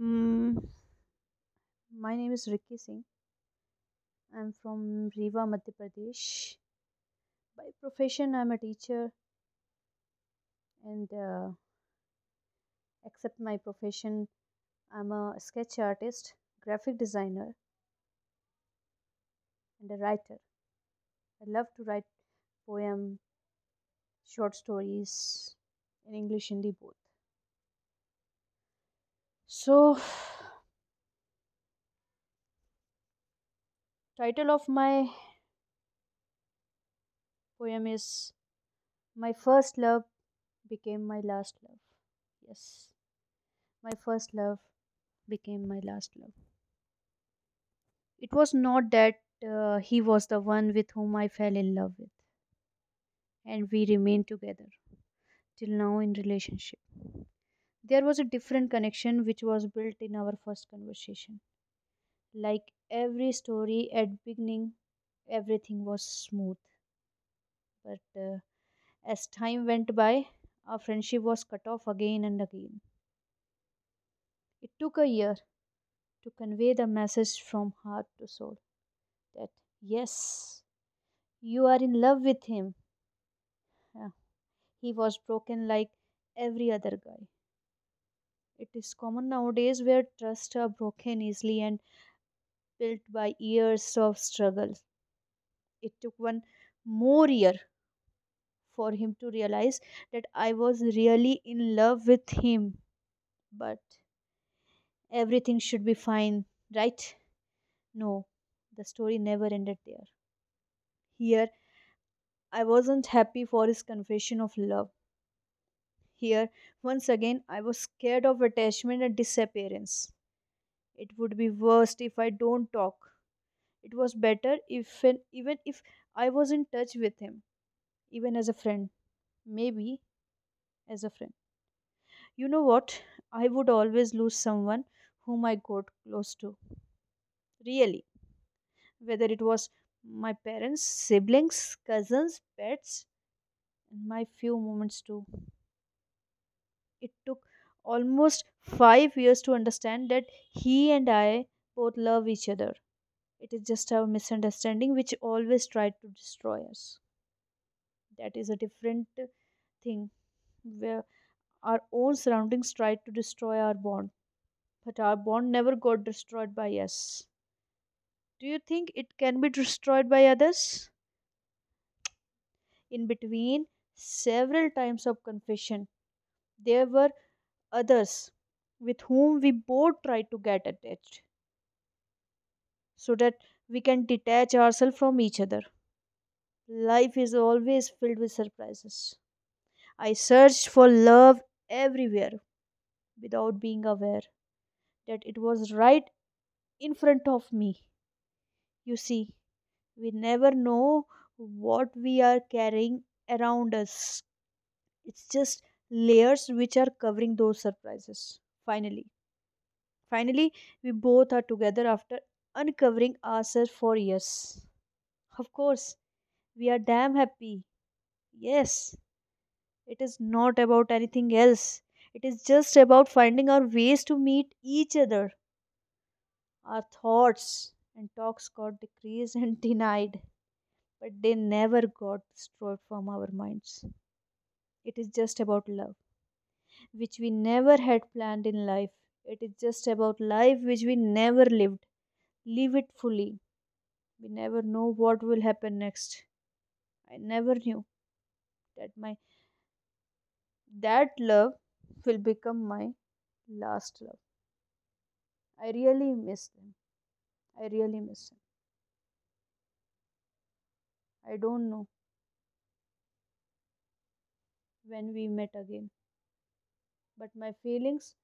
Mm, My name is Rikki Singh. I'm from Rewa, Madhya Pradesh. By profession, I'm a teacher, and except my profession, I'm a sketch artist, graphic designer, and a writer. I love to write poems, short stories, in English, Hindi, both. So, title of my poem is "My First Love Became My Last Love." Yes, my first love became my last love. It was not that he was the one with whom I fell in love with, and we remained together till now in relationship. There was a different connection which was built in our first conversation. Like every story at beginning, everything was smooth. But as time went by, our friendship was cut off again and again. It took a year to convey the message from heart to soul that yes, you are in love with him. Yeah. He was broken like every other guy. It is common nowadays where trusts are broken easily and built by years of struggle. It took one more year for him to realize that I was really in love with him. But everything should be fine, right? No, the story never ended there. Here, I wasn't happy for his confession of love. Here, once again, I was scared of attachment and disappearance. It would be worst if I don't talk. It was better even if I was in touch with him, even as a friend, maybe as a friend. You know what? I would always lose someone whom I got close to. Really. Whether it was my parents, siblings, cousins, pets, and my few moments too. It took almost 5 years to understand that he and I both love each other. It is just our misunderstanding which always tried to destroy us. That is a different thing, where our own surroundings tried to destroy our bond. But our bond never got destroyed by us. Do you think it can be destroyed by others? In between several times of confession, there were others with whom we both tried to get attached so that we can detach ourselves from each other. Life is always filled with surprises. I searched for love everywhere without being aware that it was right in front of me. You see, we never know what we are carrying around us. It's just layers which are covering those surprises. Finally, we both are together after uncovering ourselves for years. Of course, we are damn happy. Yes, it is not about anything else. It is just about finding our ways to meet each other. Our thoughts and talks got decreased and denied, but they never got destroyed from our minds. It is just about love, which we never had planned in life. It is just about life which we never lived. Live it fully. We never know what will happen next. I never knew that that love will become my last love. I really miss them. I really miss him. I don't know when we met again, but my feelings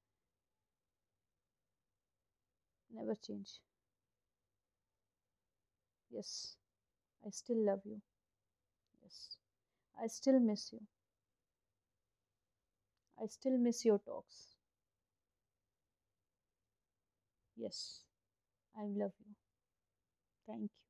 never change. Yes, I still love you. Yes, I still miss you. I still miss your talks. Yes, I love you. Thank you.